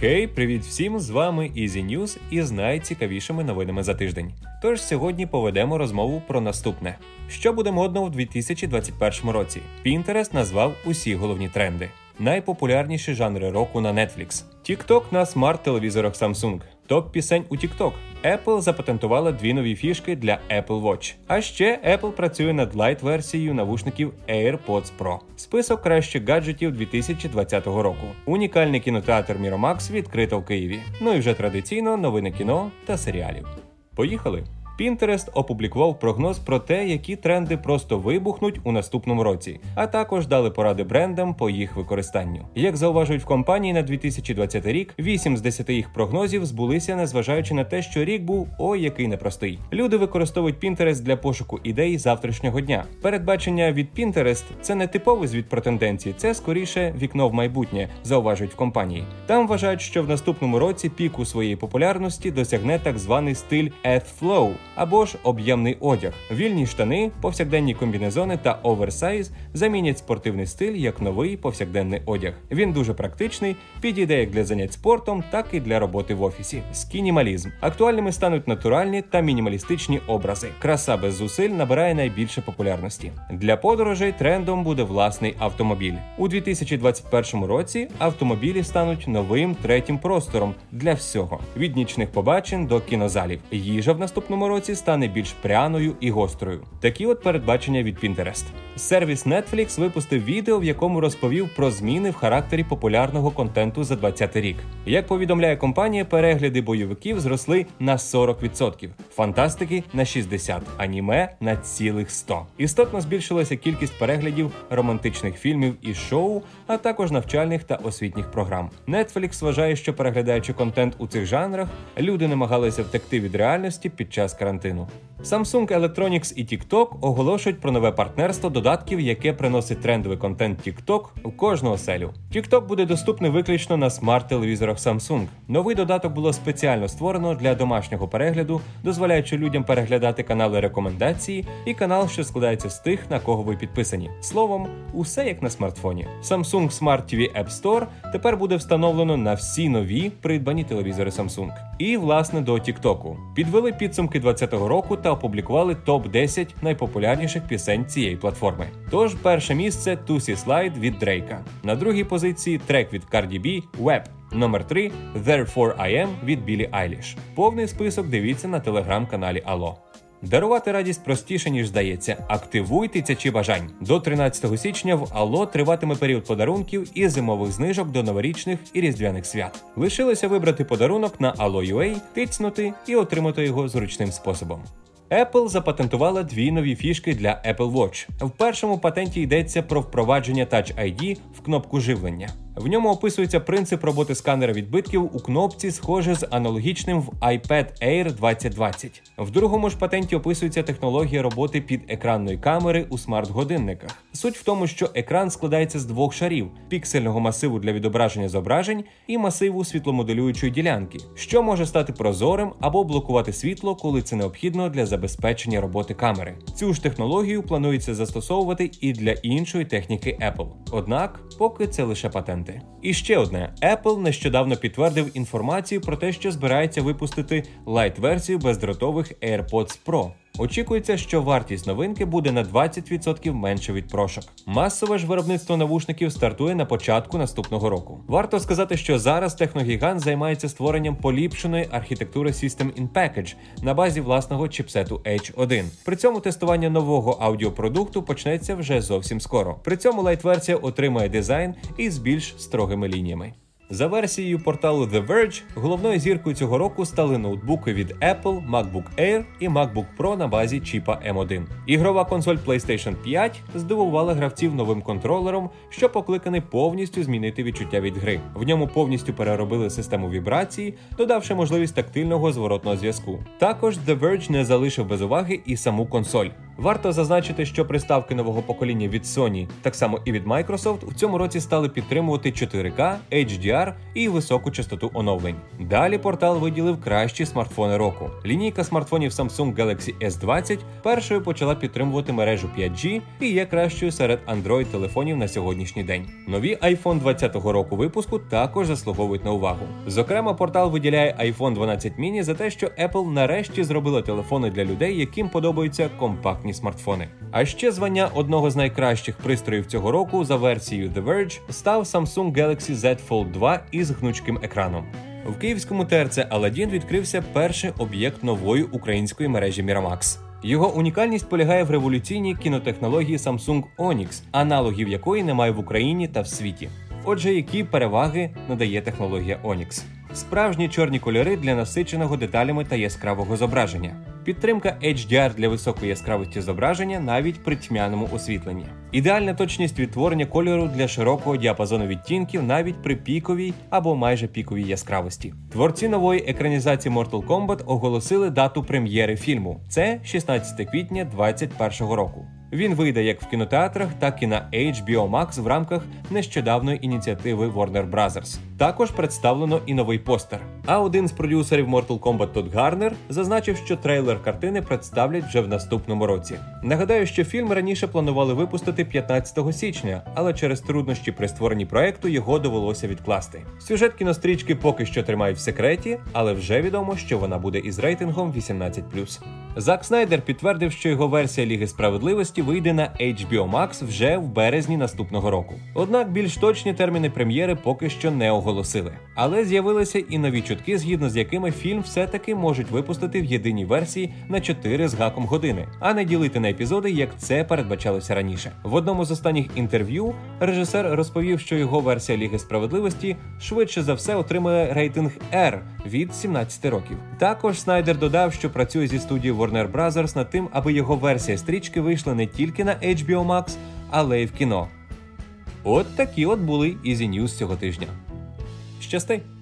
Хей, привіт всім, з вами Easy News і з найцікавішими новинами за тиждень. Тож сьогодні поведемо розмову про наступне. Що буде модно у 2021 році? Pinterest назвав усі головні тренди. Найпопулярніші жанри року на Netflix. TikTok на смарт-телевізорах Samsung. Топ пісень у TikTok. Apple запатентувала дві нові фішки для Apple Watch. А ще Apple працює над лайт-версією навушників AirPods Pro. Список кращих гаджетів 2020 року. Унікальний кінотеатр MiraMax відкрито в Києві. Ну і вже традиційно новини кіно та серіалів. Поїхали! Pinterest опублікував прогноз про те, які тренди просто вибухнуть у наступному році, а також дали поради брендам по їх використанню. Як зауважують в компанії, на 2020 рік 8 з 10 їх прогнозів збулися, незважаючи на те, що рік був ой який непростий. Люди використовують Pinterest для пошуку ідей завтрашнього дня. Передбачення від Pinterest – це не типовий звіт про тенденції, це скоріше вікно в майбутнє, зауважують в компанії. Там вважають, що в наступному році піку своєї популярності досягне так званий стиль AdFlow, або ж об'ємний одяг. Вільні штани, повсякденні комбінезони та оверсайз замінять спортивний стиль як новий повсякденний одяг. Він дуже практичний, підійде як для занять спортом, так і для роботи в офісі. Скінімалізм. Актуальними стануть натуральні та мінімалістичні образи. Краса без зусиль набирає найбільше популярності. Для подорожей трендом буде власний автомобіль. У 2021 році автомобілі стануть новим третім простором для всього. Від нічних побачень до кінозалів. Їжа в наступному році стане більш пряною і гострою. Такі от передбачення від Pinterest. Сервіс Netflix випустив відео, в якому розповів про зміни в характері популярного контенту за 2020 рік. Як повідомляє компанія, перегляди бойовиків зросли на 40%, фантастики – на 60%, аніме – на цілих 100%. Істотно збільшилася кількість переглядів романтичних фільмів і шоу, а також навчальних та освітніх програм. Netflix вважає, що переглядаючи контент у цих жанрах, люди намагалися втекти від реальності під час карантину. Samsung Electronics і TikTok оголошують про нове партнерство додатків, яке приносить трендовий контент TikTok у кожну оселю. TikTok буде доступний виключно на смарт-телевізорах Samsung. Новий додаток було спеціально створено для домашнього перегляду, дозволяючи людям переглядати канали рекомендації і канал, що складається з тих, на кого ви підписані. Словом, усе як на смартфоні. Samsung Smart TV App Store тепер буде встановлено на всі нові придбані телевізори Samsung. І, власне, до TikTok. Підвели підсумки 2020 року та опублікували топ-10 найпопулярніших пісень цієї платформи. Тож, перше місце – Tussy Slide від Дрейка. На другій позиції – трек від Cardi B «Web». Номер 3 – Therefore I Am від Billie Eilish. Повний список дивіться на телеграм-каналі Allo. Дарувати радість простіше, ніж здається. Активуйте тисячі бажань. До 13 січня в Allo триватиме період подарунків і зимових знижок до новорічних і різдвяних свят. Лишилося вибрати подарунок на Allo.ua, тицнути і отримати його зручним способом. Apple запатентувала дві нові фішки для Apple Watch. В першому патенті йдеться про впровадження Touch ID в кнопку живлення. В ньому описується принцип роботи сканера відбитків у кнопці, схоже з аналогічним в iPad Air 2020. В другому ж патенті описується технологія роботи під екранної камери у смарт-годинниках. Суть в тому, що екран складається з двох шарів – піксельного масиву для відображення зображень і масиву світломоделюючої ділянки, що може стати прозорим або блокувати світло, коли це необхідно для забезпечення роботи камери. Цю ж технологію планується застосовувати і для іншої техніки Apple. Однак, поки це лише патент. І ще одне. Apple нещодавно підтвердив інформацію про те, що збирається випустити лайт-версію бездротових AirPods Pro. Очікується, що вартість новинки буде на 20% менше від прошок. Масове ж виробництво навушників стартує на початку наступного року. Варто сказати, що зараз техногігант займається створенням поліпшеної архітектури System in Package на базі власного чіпсету H1. При цьому тестування нового аудіопродукту почнеться вже зовсім скоро. При цьому лайт-версія отримає дизайн із більш строгими лініями. За версією порталу The Verge, головною зіркою цього року стали ноутбуки від Apple, MacBook Air і MacBook Pro на базі чіпа M1. Ігрова консоль PlayStation 5 здивувала гравців новим контролером, що покликаний повністю змінити відчуття від гри. В ньому повністю переробили систему вібрації, додавши можливість тактильного зворотного зв'язку. Також The Verge не залишив без уваги і саму консоль. Варто зазначити, що приставки нового покоління від Sony, так само і від Microsoft, в цьому році стали підтримувати 4К, HDR і високу частоту оновлень. Далі портал виділив кращі смартфони року. Лінійка смартфонів Samsung Galaxy S20 першою почала підтримувати мережу 5G і є кращою серед Android-телефонів на сьогоднішній день. Нові iPhone 20-го року випуску також заслуговують на увагу. Зокрема, портал виділяє iPhone 12 Mini за те, що Apple нарешті зробила телефони для людей, яким подобаються компактні смартфони. А ще звання одного з найкращих пристроїв цього року за версією The Verge став Samsung Galaxy Z Fold 2 із гнучким екраном. В київському ТРЦ Aladdin відкрився перший об'єкт нової української мережі MiraMax. Його унікальність полягає в революційній кінотехнології Samsung Onyx, аналогів якої немає в Україні та в світі. Отже, які переваги надає технологія Onyx? Справжні чорні кольори для насиченого деталями та яскравого зображення. Підтримка HDR для високої яскравості зображення навіть при тьмяному освітленні. Ідеальна точність відтворення кольору для широкого діапазону відтінків навіть при піковій або майже піковій яскравості. Творці нової екранізації Mortal Kombat оголосили дату прем'єри фільму. Це 16 квітня 2021 року. Він вийде як в кінотеатрах, так і на HBO Max в рамках нещодавної ініціативи Warner Bros. Також представлено і новий постер. А один з продюсерів Mortal Kombat Todd Garner зазначив, що трейлер картини представлять вже в наступному році. Нагадаю, що фільм раніше планували випустити 15 січня, але через труднощі при створенні проекту його довелося відкласти. Сюжет кінострічки поки що тримають в секреті, але вже відомо, що вона буде із рейтингом 18+. Зак Снайдер підтвердив, що його версія Ліги Справедливості вийде на HBO Max вже в березні наступного року. Однак більш точні терміни прем'єри поки що не оголосили. Але з'явилися і нові чутки, згідно з якими фільм все-таки можуть випустити в єдиній версії на 4 з гаком години, а не ділити на епізоди, як це передбачалося раніше. В одному з останніх інтерв'ю режисер розповів, що його версія Ліги Справедливості швидше за все отримає рейтинг R від 17 років. Також Снайдер додав, що працює зі студією Warner Bros. Над тим, аби його версія стрічки вийшла не тільки на HBO Max, але й в кіно. От такі от були Easy News цього тижня. Щасти!